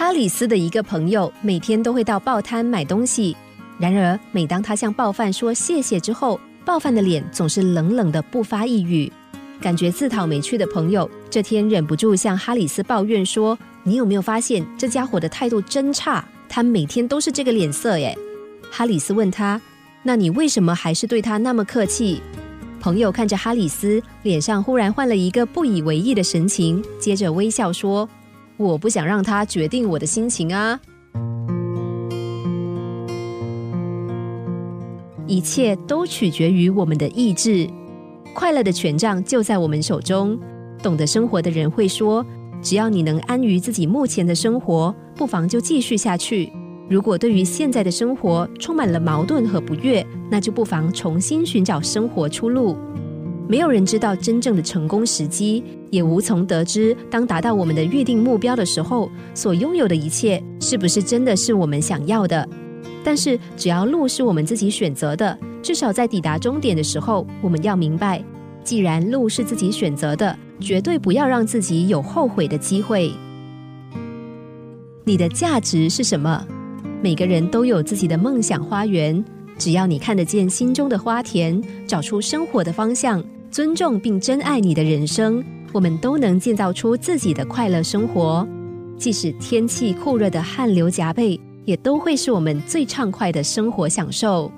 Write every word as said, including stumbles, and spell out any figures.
哈里斯的一个朋友每天都会到报摊买东西，然而每当他向报贩说谢谢之后，报贩的脸总是冷冷的不发一语。感觉自讨没趣的朋友这天忍不住向哈里斯抱怨说，你有没有发现这家伙的态度真差，他每天都是这个脸色耶。哈里斯问他，那你为什么还是对他那么客气？朋友看着哈里斯，脸上忽然换了一个不以为意的神情，接着微笑说，我不想让他决定我的心情啊。一切都取决于我们的意志，快乐的权杖就在我们手中。懂得生活的人会说，只要你能安于自己目前的生活，不妨就继续下去。如果对于现在的生活充满了矛盾和不悦，那就不妨重新寻找生活出路。没有人知道真正的成功时机，也无从得知当达到我们的预定目标的时候，所拥有的一切是不是真的是我们想要的。但是只要路是我们自己选择的，至少在抵达终点的时候，我们要明白，既然路是自己选择的，绝对不要让自己有后悔的机会。你的价值是什么？每个人都有自己的梦想花园，只要你看得见心中的花田，找出生活的方向，尊重并珍爱你的人生，我们都能建造出自己的快乐生活。即使天气酷热的汗流浃背，也都会是我们最畅快的生活享受。